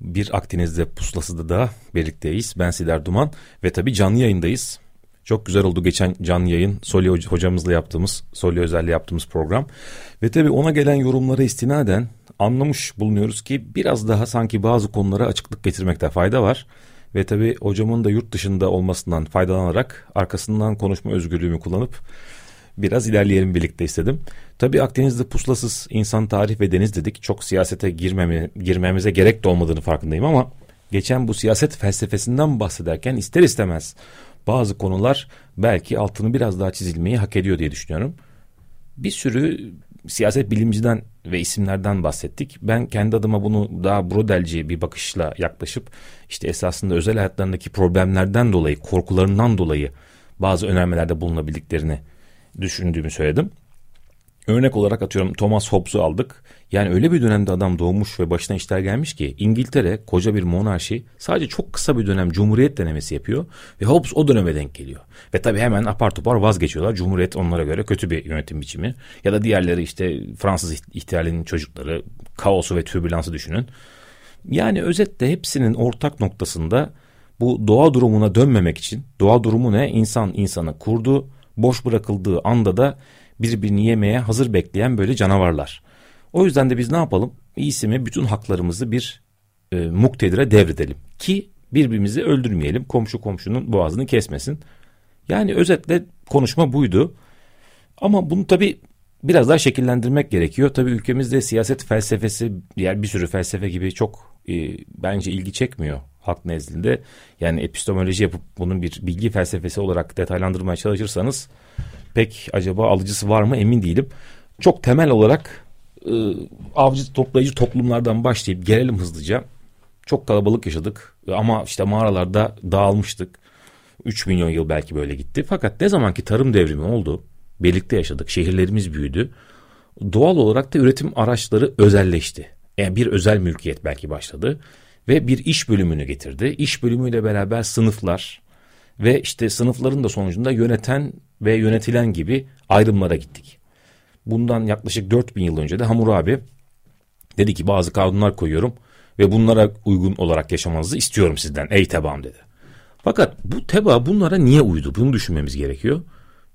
Bir Akdeniz'de pusulasıda da birlikteyiz. Ben Sidar Duman ve tabii canlı yayındayız. Çok güzel oldu geçen canlı yayın. Soli hocamızla yaptığımız, Soli Özel'le yaptığımız program. Ve tabii ona gelen yorumlara istinaden anlamış bulunuyoruz ki biraz daha sanki bazı konulara açıklık getirmekte fayda var. Ve tabii hocamın da yurt dışında olmasından faydalanarak arkasından konuşma özgürlüğümü kullanıp biraz ilerleyelim birlikte istedim. Tabii Akdeniz'de pusulasız insan, tarih ve deniz dedik. Çok siyasete girmemize gerek de olmadığını farkındayım ama geçen bu siyaset felsefesinden bahsederken ister istemez bazı konular belki altını biraz daha çizilmeyi hak ediyor diye düşünüyorum. Bir sürü siyaset bilimciden ve isimlerden bahsettik. Ben kendi adıma bunu daha Brodelci bir bakışla yaklaşıp işte esasında özel hayatlarındaki problemlerden dolayı, korkularından dolayı bazı önermelerde bulunabildiklerini düşündüğümü söyledim. Örnek olarak atıyorum Thomas Hobbes'u aldık. Yani öyle bir dönemde adam doğmuş ve başına işler gelmiş ki İngiltere koca bir monarşi sadece çok kısa bir dönem cumhuriyet denemesi yapıyor ve Hobbes o döneme denk geliyor. Ve tabii hemen apar topar vazgeçiyorlar. Cumhuriyet onlara göre kötü bir yönetim biçimi. Ya da diğerleri işte Fransız ihtilalinin çocukları, kaosu ve türbülansı düşünün. Yani özetle hepsinin ortak noktasında bu doğa durumuna dönmemek için, doğa durumu ne? İnsan insanı kurdu, boş bırakıldığı anda da birbirini yemeye hazır bekleyen böyle canavarlar. O yüzden de biz ne yapalım? İyisi mi bütün haklarımızı bir muktedire devredelim. Ki birbirimizi öldürmeyelim. Komşu komşunun boğazını kesmesin. Yani özetle konuşma buydu. Ama bunu tabii biraz daha şekillendirmek gerekiyor. Tabii ülkemizde siyaset felsefesi diğer bir sürü felsefe gibi çok bence ilgi çekmiyor halk nezdinde. Yani epistemoloji yapıp bunun bir bilgi felsefesi olarak detaylandırmaya çalışırsanız pek acaba alıcısı var mı emin değilim. Çok temel olarak avcı toplayıcı toplumlardan başlayıp gelelim hızlıca. Çok kalabalık yaşadık ama işte mağaralarda dağılmıştık. 3 milyon yıl belki böyle gitti. Fakat ne zamanki tarım devrimi oldu, birlikte yaşadık, şehirlerimiz büyüdü. Doğal olarak da üretim araçları özelleşti. Yani bir özel mülkiyet belki başladı ve bir iş bölümünü getirdi. İş bölümüyle beraber sınıflar ve işte sınıfların da sonucunda yöneten ve yönetilen gibi ayrımlara gittik. Bundan yaklaşık 4000 yıl önce de Hammurabi dedi ki bazı kanunlar koyuyorum ve bunlara uygun olarak yaşamanızı istiyorum sizden ey tebaam dedi. Fakat bu teba bunlara niye uydu? Bunu düşünmemiz gerekiyor.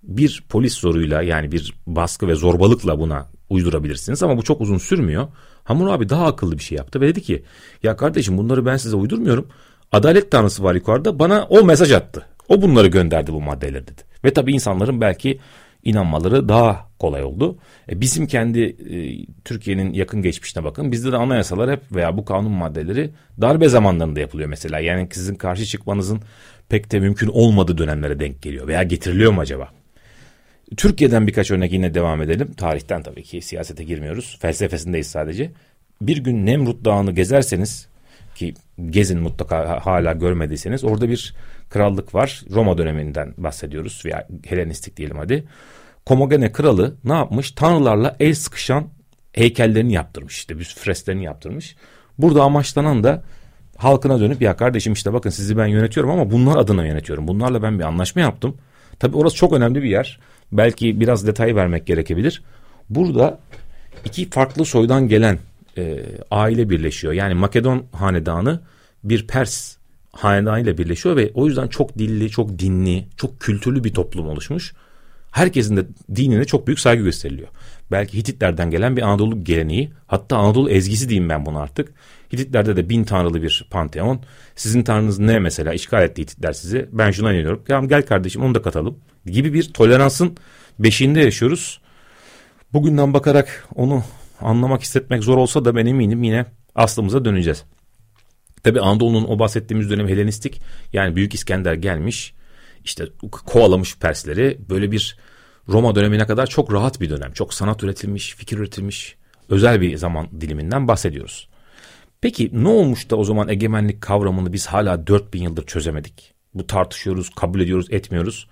Bir polis zoruyla yani bir baskı ve zorbalıkla buna uydurabilirsiniz ama bu çok uzun sürmüyor. Hammurabi daha akıllı bir şey yaptı ve dedi ki ya kardeşim bunları ben size uydurmuyorum. Adalet tanrısı var yukarıda bana o mesaj attı. O bunları gönderdi bu maddeleri dedi. Ve tabii insanların belki inanmaları daha kolay oldu. Bizim kendi Türkiye'nin yakın geçmişine bakın. Bizde de anayasalar hep veya bu kanun maddeleri darbe zamanlarında yapılıyor mesela. Yani sizin karşı çıkmanızın pek de mümkün olmadığı dönemlere denk geliyor veya getiriliyor mu acaba? Türkiye'den birkaç örnek yine devam edelim. Tarihten tabii ki siyasete girmiyoruz. Felsefesindeyiz sadece. Bir gün Nemut Dağı'nı gezerseniz ki gezin mutlaka hala görmediyseniz orada bir krallık var. Roma döneminden bahsediyoruz veya Helenistik diyelim hadi. Komogene kralı ne yapmış? Tanrılarla el sıkışan heykellerini yaptırmış. İşte büstlerini yaptırmış. Burada amaçlanan da halkına dönüp ya kardeşim işte bakın sizi ben yönetiyorum ama bunlar adına yönetiyorum. Bunlarla ben bir anlaşma yaptım. Tabii orası çok önemli bir yer. Belki biraz detay vermek gerekebilir. Burada iki farklı soydan gelen aile birleşiyor. Yani Makedon hanedanı bir Pers hanedanıyla birleşiyor ve o yüzden çok dilli, çok dinli, çok kültürlü bir toplum oluşmuş. Herkesin de dinine çok büyük saygı gösteriliyor. Belki Hititlerden gelen bir Anadolu geleneği, hatta Anadolu ezgisi diyeyim ben bunu artık. Hititlerde de 1000 tanrılı bir panteon. Sizin tanrınız ne mesela? İşgal etti Hititler sizi. Ben şuna inanıyorum. Ya gel kardeşim onu da katalım gibi bir toleransın beşiğinde yaşıyoruz. Bugünden bakarak onu anlamak, hissetmek zor olsa da ben eminim yine aslımıza döneceğiz. Tabii Anadolu'nun o bahsettiğimiz dönem Helenistik. Yani Büyük İskender gelmiş, işte kovalamış Persleri. Böyle bir Roma dönemine kadar çok rahat bir dönem. Çok sanat üretilmiş, fikir üretilmiş özel bir zaman diliminden bahsediyoruz. Peki ne olmuş da o zaman egemenlik kavramını biz hala 4000 yıldır çözemedik? Bu tartışıyoruz, kabul ediyoruz, etmiyoruz.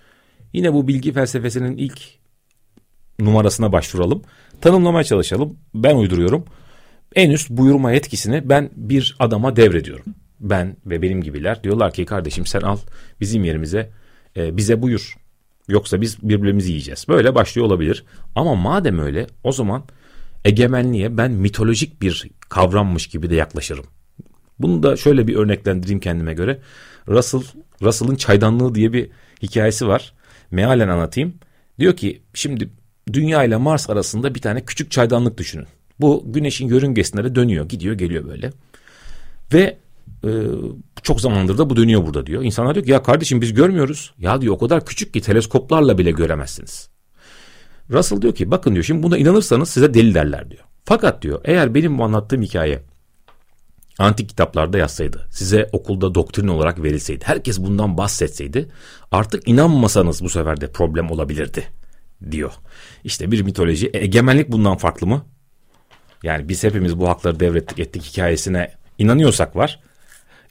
Yine bu bilgi felsefesinin ilk numarasına başvuralım. Tanımlamaya çalışalım. Ben uyduruyorum. En üst buyurma yetkisini ben bir adama devrediyorum. Ben ve benim gibiler diyorlar ki kardeşim sen al bizim yerimize bize buyur. Yoksa biz birbirimizi yiyeceğiz. Böyle başlıyor olabilir. Ama madem öyle o zaman egemenliğe ben mitolojik bir kavrammış gibi de yaklaşırım. Bunu da şöyle bir örneklendireyim kendime göre. Russell'ın çaydanlığı diye bir hikayesi var. Mealen anlatayım. Diyor ki şimdi Dünya ile Mars arasında bir tane küçük çaydanlık düşünün. Bu güneşin yörüngesine de dönüyor, gidiyor, geliyor böyle. Ve çok zamandır da bu dönüyor burada diyor. İnsanlar diyor ki ya kardeşim biz görmüyoruz. Ya diyor o kadar küçük ki teleskoplarla bile göremezsiniz. Russell diyor ki bakın diyor şimdi buna inanırsanız size deli derler diyor. Fakat diyor eğer benim bu anlattığım hikaye antik kitaplarda yazsaydı, size okulda doktrin olarak verilseydi, herkes bundan bahsetseydi artık inanmasanız bu sefer de problem olabilirdi diyor. İşte bir mitoloji. Egemenlik bundan farklı mı? Yani biz hepimiz bu hakları devrettik ettik hikayesine inanıyorsak var.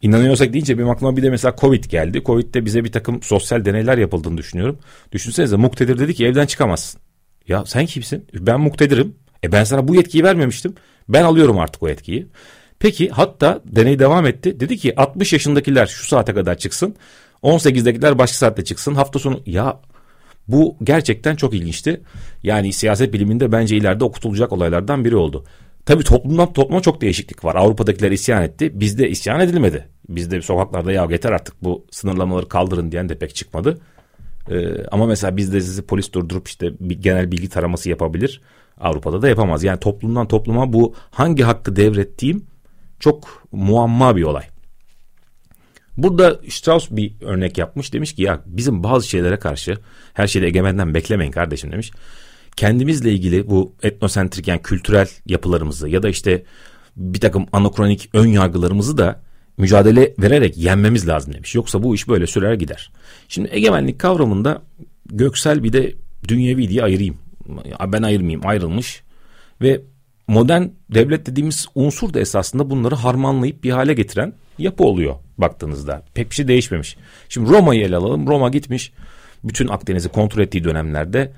İnanıyorsak deyince benim aklıma bir de mesela Covid geldi. Covid'de bize bir takım sosyal deneyler yapıldığını düşünüyorum. Düşünsenize muktedir dedi ki evden çıkamazsın. Ya sen kimsin? Ben muktedirim. Ben sana bu yetkiyi vermemiştim. Ben alıyorum artık o yetkiyi. Peki hatta deney devam etti. Dedi ki 60 yaşındakiler şu saate kadar çıksın. 18'dekiler başka saatte çıksın. Hafta sonu ya bu gerçekten çok ilginçti. Yani siyaset biliminde bence ileride okutulacak olaylardan biri oldu. Tabii toplumdan topluma çok değişiklik var. Avrupa'dakiler isyan etti. Bizde isyan edilmedi. Bizde sokaklarda ya yeter artık bu sınırlamaları kaldırın diyen de pek çıkmadı. Ama mesela bizde sizi polis durdurup işte genel bilgi taraması yapabilir. Avrupa'da da yapamaz. Yani toplumdan topluma bu hangi hakkı devrettiğim çok muamma bir olay. Burada Strauss bir örnek yapmış. Demiş ki ya bizim bazı şeylere karşı her şeyi egemenden beklemeyin kardeşim demiş. Kendimizle ilgili bu etnosentrik yani kültürel yapılarımızı ya da işte bir takım anakronik ön yargılarımızı da mücadele vererek yenmemiz lazım demiş. Yoksa bu iş böyle sürer gider. Şimdi egemenlik kavramında göksel bir de dünyevi diye ayırayım. Ben ayırmayayım, ayrılmış. Ve modern devlet dediğimiz unsur da esasında bunları harmanlayıp bir hale getiren yapı oluyor baktığınızda. Pek bir şey değişmemiş. Şimdi Roma'yı ele alalım. Roma gitmiş. Bütün Akdeniz'i kontrol ettiği dönemlerde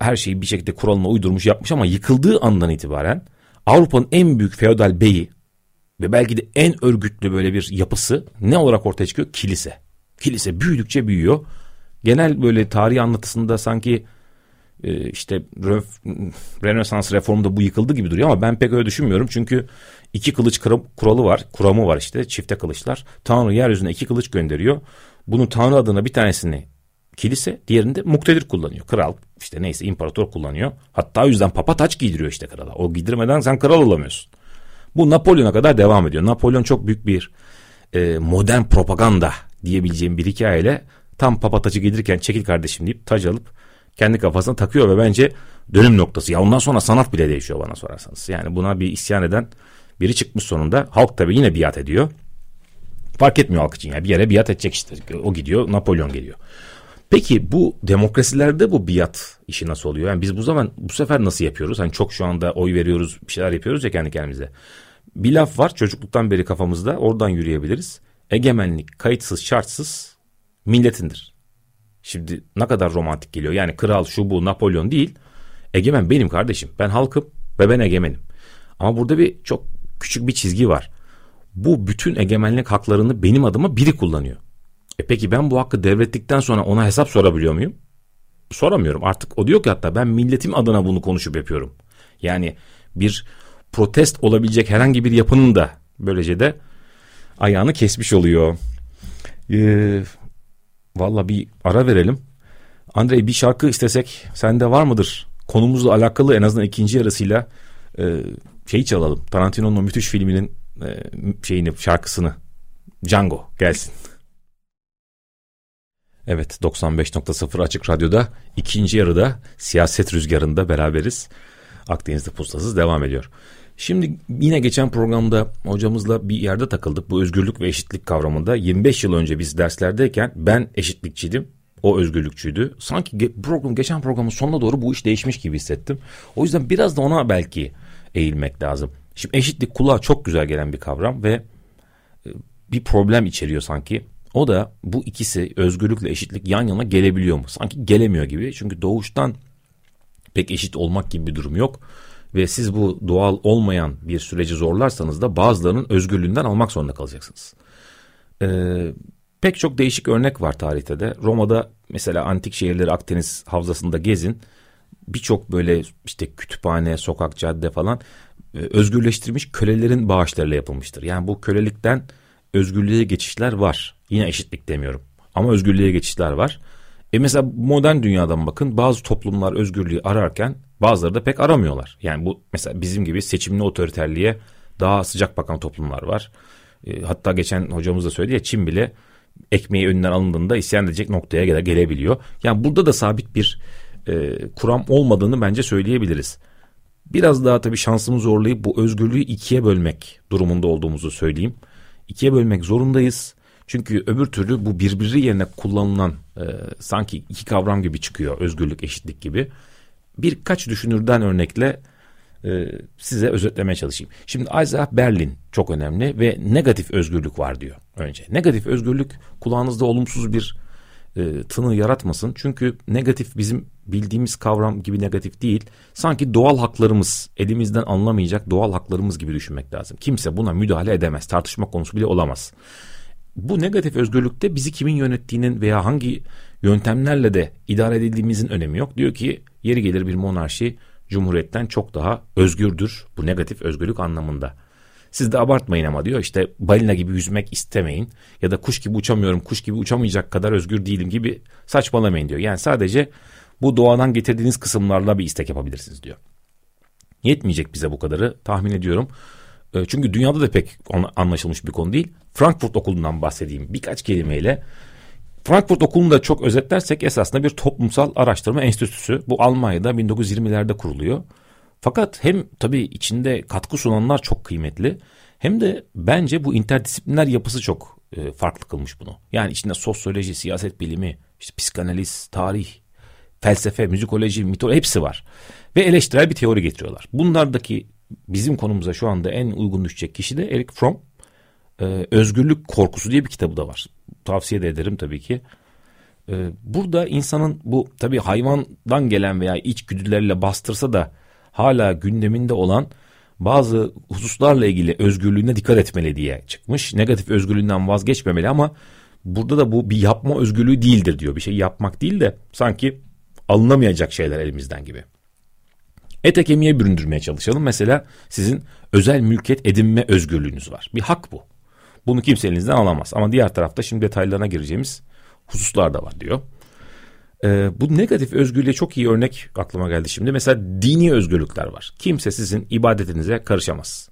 her şeyi bir şekilde kuralına uydurmuş yapmış ama yıkıldığı andan itibaren Avrupa'nın en büyük feodal beyi ve belki de en örgütlü böyle bir yapısı ne olarak ortaya çıkıyor? Kilise. Kilise büyüdükçe büyüyor. Genel böyle tarih anlatısında sanki işte Rönesans reformunda bu yıkıldı gibi duruyor ama ben pek öyle düşünmüyorum. Çünkü iki kılıç kuralı var, kuramı var işte çifte kılıçlar. Tanrı yeryüzüne iki kılıç gönderiyor. Bunun Tanrı adına bir tanesini kilise, diğerini de muktedir kullanıyor. Kral işte neyse imparator kullanıyor. Hatta o yüzden papa taç giydiriyor işte krala. O giydirmeden sen kral olamıyorsun. Bu Napolyon'a kadar devam ediyor. Napolyon çok büyük bir modern propaganda diyebileceğim bir hikayeyle tam papa taçı giydirirken çekil kardeşim deyip taç alıp kendi kafasına takıyor ve bence dönüm noktası. Ya ondan sonra sanat bile değişiyor bana sorarsanız. Yani buna bir isyan eden biri çıkmış sonunda. Halk tabii yine biat ediyor. Fark etmiyor halk için. Yani bir yere biat edecek işte. O gidiyor, Napolyon geliyor. Peki bu demokrasilerde bu biat işi nasıl oluyor? Yani biz bu sefer nasıl yapıyoruz? Hani çok şu anda oy veriyoruz, bir şeyler yapıyoruz ya kendi kendimize. Bir laf var çocukluktan beri kafamızda. Oradan yürüyebiliriz. Egemenlik kayıtsız şartsız milletindir. Şimdi ne kadar romantik geliyor. Yani kral şu bu Napolyon değil. Egemen benim kardeşim. Ben halkım ve ben egemenim. Ama burada bir çok küçük bir çizgi var. Bu bütün egemenlik haklarını benim adıma biri kullanıyor. Peki ben bu hakkı devrettikten sonra ona hesap sorabiliyor muyum? Soramıyorum. Artık o diyor ki hatta ben milletim adına bunu konuşup yapıyorum. Yani bir protest olabilecek herhangi bir yapının da böylece de ayağını kesmiş oluyor. Valla bir ara verelim. Andrei bir şarkı istesek sende var mıdır? Konumuzla alakalı en azından ikinci yarısıyla çalalım. Tarantino'nun müthiş filminin şarkısını. Django gelsin. Evet 95.0 Açık Radyo'da ikinci yarıda siyaset rüzgarında beraberiz. Akdeniz'de Pusulasız devam ediyor. Şimdi yine geçen programda hocamızla bir yerde takıldık. Bu özgürlük ve eşitlik kavramında 25 yıl önce biz derslerdeyken ben eşitlikçiydim. O özgürlükçüydü. Sanki geçen programın sonuna doğru bu iş değişmiş gibi hissettim. O yüzden biraz da ona belki eğilmek lazım. Şimdi eşitlik kulağa çok güzel gelen bir kavram ve bir problem içeriyor sanki. O da bu ikisi, özgürlükle eşitlik, yan yana gelebiliyor mu? Sanki gelemiyor gibi. Çünkü doğuştan pek eşit olmak gibi bir durum yok. Ve siz bu doğal olmayan bir süreci zorlarsanız da bazılarının özgürlüğünden almak zorunda kalacaksınız. Pek çok değişik örnek var tarihte de. Roma'da mesela antik şehirleri, Akdeniz havzasında gezin. Birçok böyle işte kütüphane, sokak, cadde falan özgürleştirilmiş kölelerin bağışlarıyla yapılmıştır. Yani bu kölelikten özgürlüğe geçişler var. Yine eşitlik demiyorum ama özgürlüğe geçişler var. Mesela modern dünyadan bakın, bazı toplumlar özgürlüğü ararken bazıları da pek aramıyorlar. Yani bu mesela bizim gibi seçimli otoriterliğe daha sıcak bakan toplumlar var. Hatta geçen hocamız da söyledi ya, Çin bile ekmeği önünden alındığında isyan edecek noktaya gelebiliyor. Yani burada da sabit bir kuram olmadığını bence söyleyebiliriz. Biraz daha tabii şansımı zorlayıp bu özgürlüğü ikiye bölmek durumunda olduğumuzu söyleyeyim. İkiye bölmek zorundayız. Çünkü öbür türlü bu birbiri yerine kullanılan sanki iki kavram gibi çıkıyor. Özgürlük, eşitlik gibi. Birkaç düşünürden örnekle size özetlemeye çalışayım. Şimdi Isaiah Berlin çok önemli ve negatif özgürlük var diyor önce. Negatif özgürlük kulağınızda olumsuz bir tını yaratmasın. Çünkü negatif bizim bildiğimiz kavram gibi negatif değil. Sanki doğal haklarımız, elimizden alınamayacak doğal haklarımız gibi düşünmek lazım. Kimse buna müdahale edemez, tartışma konusu bile olamaz. Bu negatif özgürlükte bizi kimin yönettiğinin veya hangi yöntemlerle de idare edildiğimizin önemi yok. Diyor ki yeri gelir bir monarşi cumhuriyetten çok daha özgürdür bu negatif özgürlük anlamında. Siz de abartmayın ama diyor, işte balina gibi yüzmek istemeyin ya da kuş gibi uçamıyorum, kuş gibi uçamayacak kadar özgür değilim gibi saçmalamayın diyor. Yani sadece bu doğadan getirdiğiniz kısımlarla bir istek yapabilirsiniz diyor. Yetmeyecek bize bu kadarı tahmin ediyorum. Çünkü dünyada da pek anlaşılmış bir konu değil. Frankfurt Okulu'ndan bahsedeyim birkaç kelimeyle. Frankfurt Okulu'nu da çok özetlersek esasında bir toplumsal araştırma enstitüsü. Bu Almanya'da 1920'lerde kuruluyor. Fakat hem tabii içinde katkı sunanlar çok kıymetli, hem de bence bu interdisipliner yapısı çok farklı kılmış bunu. Yani içinde sosyoloji, siyaset bilimi, işte psikanaliz, tarih, felsefe, müzikoloji, mitoloji hepsi var. Ve eleştirel bir teori getiriyorlar. Bunlardaki bizim konumuza şu anda en uygun düşecek kişi de Eric Fromm. Özgürlük Korkusu diye bir kitabı da var. Tavsiye de ederim tabii ki. Burada insanın bu tabii hayvandan gelen veya içgüdülerle bastırsa da hala gündeminde olan bazı hususlarla ilgili özgürlüğüne dikkat etmeli diye çıkmış. Negatif özgürlüğünden vazgeçmemeli ama burada da bu bir yapma özgürlüğü değildir diyor. Bir şey yapmak değil de sanki alınamayacak şeyler elimizden gibi. Ete kemiğe büründürmeye çalışalım. Mesela sizin özel mülkiyet edinme özgürlüğünüz var. Bir hak bu. Bunu kimse elinizden alamaz. Ama diğer tarafta şimdi detaylarına gireceğimiz hususlar da var diyor. Bu negatif özgürlüğe çok iyi örnek aklıma geldi şimdi. Mesela dini özgürlükler var. Kimse sizin ibadetinize karışamaz.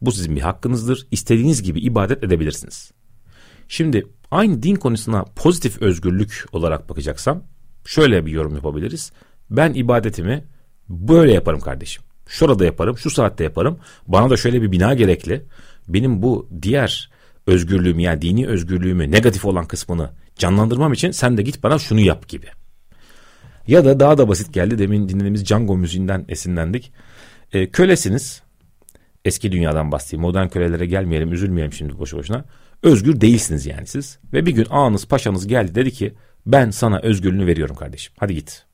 Bu sizin bir hakkınızdır. İstediğiniz gibi ibadet edebilirsiniz. Şimdi aynı din konusuna pozitif özgürlük olarak bakacaksam şöyle bir yorum yapabiliriz. Ben ibadetimi böyle yaparım kardeşim. Şurada yaparım, şu saatte yaparım. Bana da şöyle bir bina gerekli. Benim bu diğer özgürlüğümü, yani dini özgürlüğümü, negatif olan kısmını canlandırmam için sen de git bana şunu yap gibi. Ya da daha da basit geldi. Demin dinlediğimiz Django müziğinden esinlendik. Kölesiniz. Eski dünyadan bahsedeyim. Modern kölelere gelmeyelim, üzülmeyelim şimdi boşu boşuna. Özgür değilsiniz yani siz. Ve bir gün ağanız, paşanız geldi, dedi ki ben sana özgürlüğünü veriyorum kardeşim. Hadi git.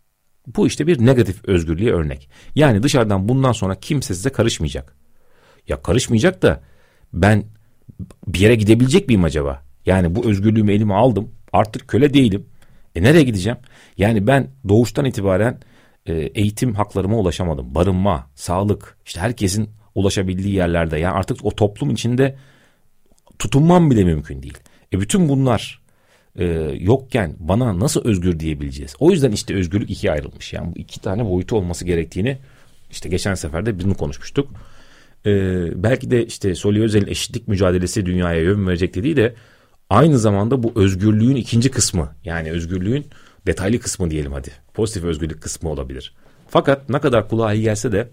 Bu işte bir negatif özgürlüğe örnek. Yani dışarıdan bundan sonra kimse size karışmayacak. Ya karışmayacak da ben bir yere gidebilecek miyim acaba? Yani bu özgürlüğümü elime aldım. Artık köle değilim. Nereye gideceğim? Yani ben doğuştan itibaren eğitim haklarıma ulaşamadım. Barınma, sağlık, işte herkesin ulaşabildiği yerlerde. Yani artık o toplum içinde tutunmam bile mümkün değil. Bütün bunlar yokken bana nasıl özgür diyebileceğiz? O yüzden işte özgürlük ikiye ayrılmış. Yani bu iki tane boyutu olması gerektiğini işte geçen sefer de birini konuşmuştuk. Belki de işte Soli Özel'in eşitlik mücadelesi dünyaya yön verecek dediği de aynı zamanda bu özgürlüğün ikinci kısmı, yani özgürlüğün detaylı kısmı diyelim hadi. Pozitif özgürlük kısmı olabilir. Fakat ne kadar kulağa iyi gelse de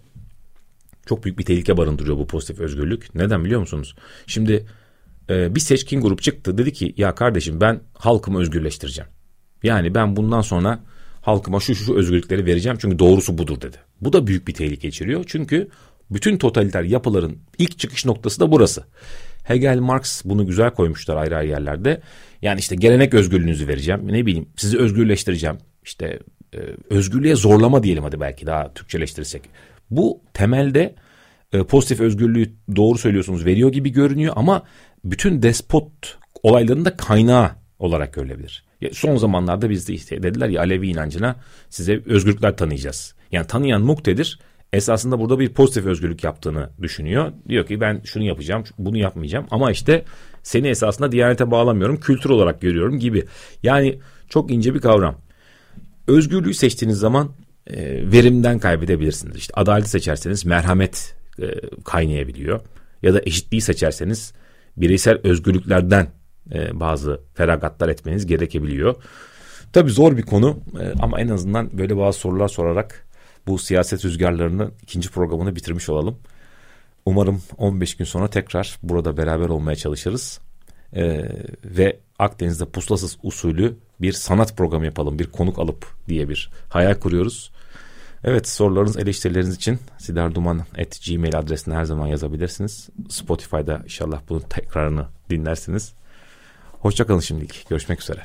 çok büyük bir tehlike barındırıyor bu pozitif özgürlük. Neden biliyor musunuz? Şimdi bir seçkin grup çıktı, dedi ki ya kardeşim ben halkımı özgürleştireceğim. Yani ben bundan sonra halkıma şu özgürlükleri vereceğim çünkü doğrusu budur dedi. Bu da büyük bir tehlike içeriyor çünkü Bütün totaliter yapıların ilk çıkış noktası da burası. Hegel, Marx bunu güzel koymuşlar ayrı ayrı yerlerde. Yani işte gelenek özgürlüğünüzü vereceğim. Ne bileyim, sizi özgürleştireceğim. İşte özgürlüğe zorlama diyelim hadi, belki daha Türkçeleştirirsek. Bu temelde pozitif özgürlüğü, doğru söylüyorsunuz, veriyor gibi görünüyor ama bütün despot olayların da kaynağı olarak görülebilir. Son zamanlarda bizde işte dediler ya, Alevi inancına size özgürlükler tanıyacağız. Yani tanıyan muktedir. Esasında burada bir pozitif özgürlük yaptığını düşünüyor. Diyor ki ben şunu yapacağım, bunu yapmayacağım. Ama işte seni esasında diyanete bağlamıyorum, kültür olarak görüyorum gibi. Yani çok ince bir kavram. Özgürlüğü seçtiğiniz zaman verimden kaybedebilirsiniz. İşte adaleti seçerseniz merhamet kaynayabiliyor. Ya da eşitliği seçerseniz bireysel özgürlüklerden bazı feragatlar etmeniz gerekebiliyor. Tabii zor bir konu ama en azından böyle bazı sorular sorarak bu siyaset rüzgarlarının ikinci programını bitirmiş olalım. Umarım 15 gün sonra tekrar burada beraber olmaya çalışırız. Ve Akdeniz'de pusulasız usulü bir sanat programı yapalım. Bir konuk alıp diye bir hayal kuruyoruz. Evet, sorularınız, eleştirileriniz için sidarduman@gmail adresine her zaman yazabilirsiniz. Spotify'da inşallah bunun tekrarını dinlersiniz. Hoşçakalın şimdilik. Görüşmek üzere.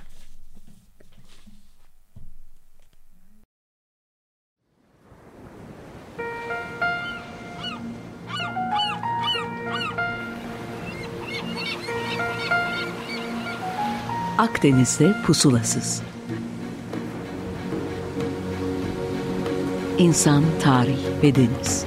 Akdeniz'de pusulasız. İnsan, tarih ve deniz.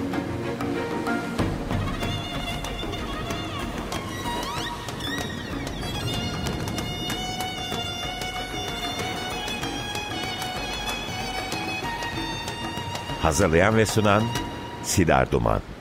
Hazırlayan ve sunan Sidar Duman.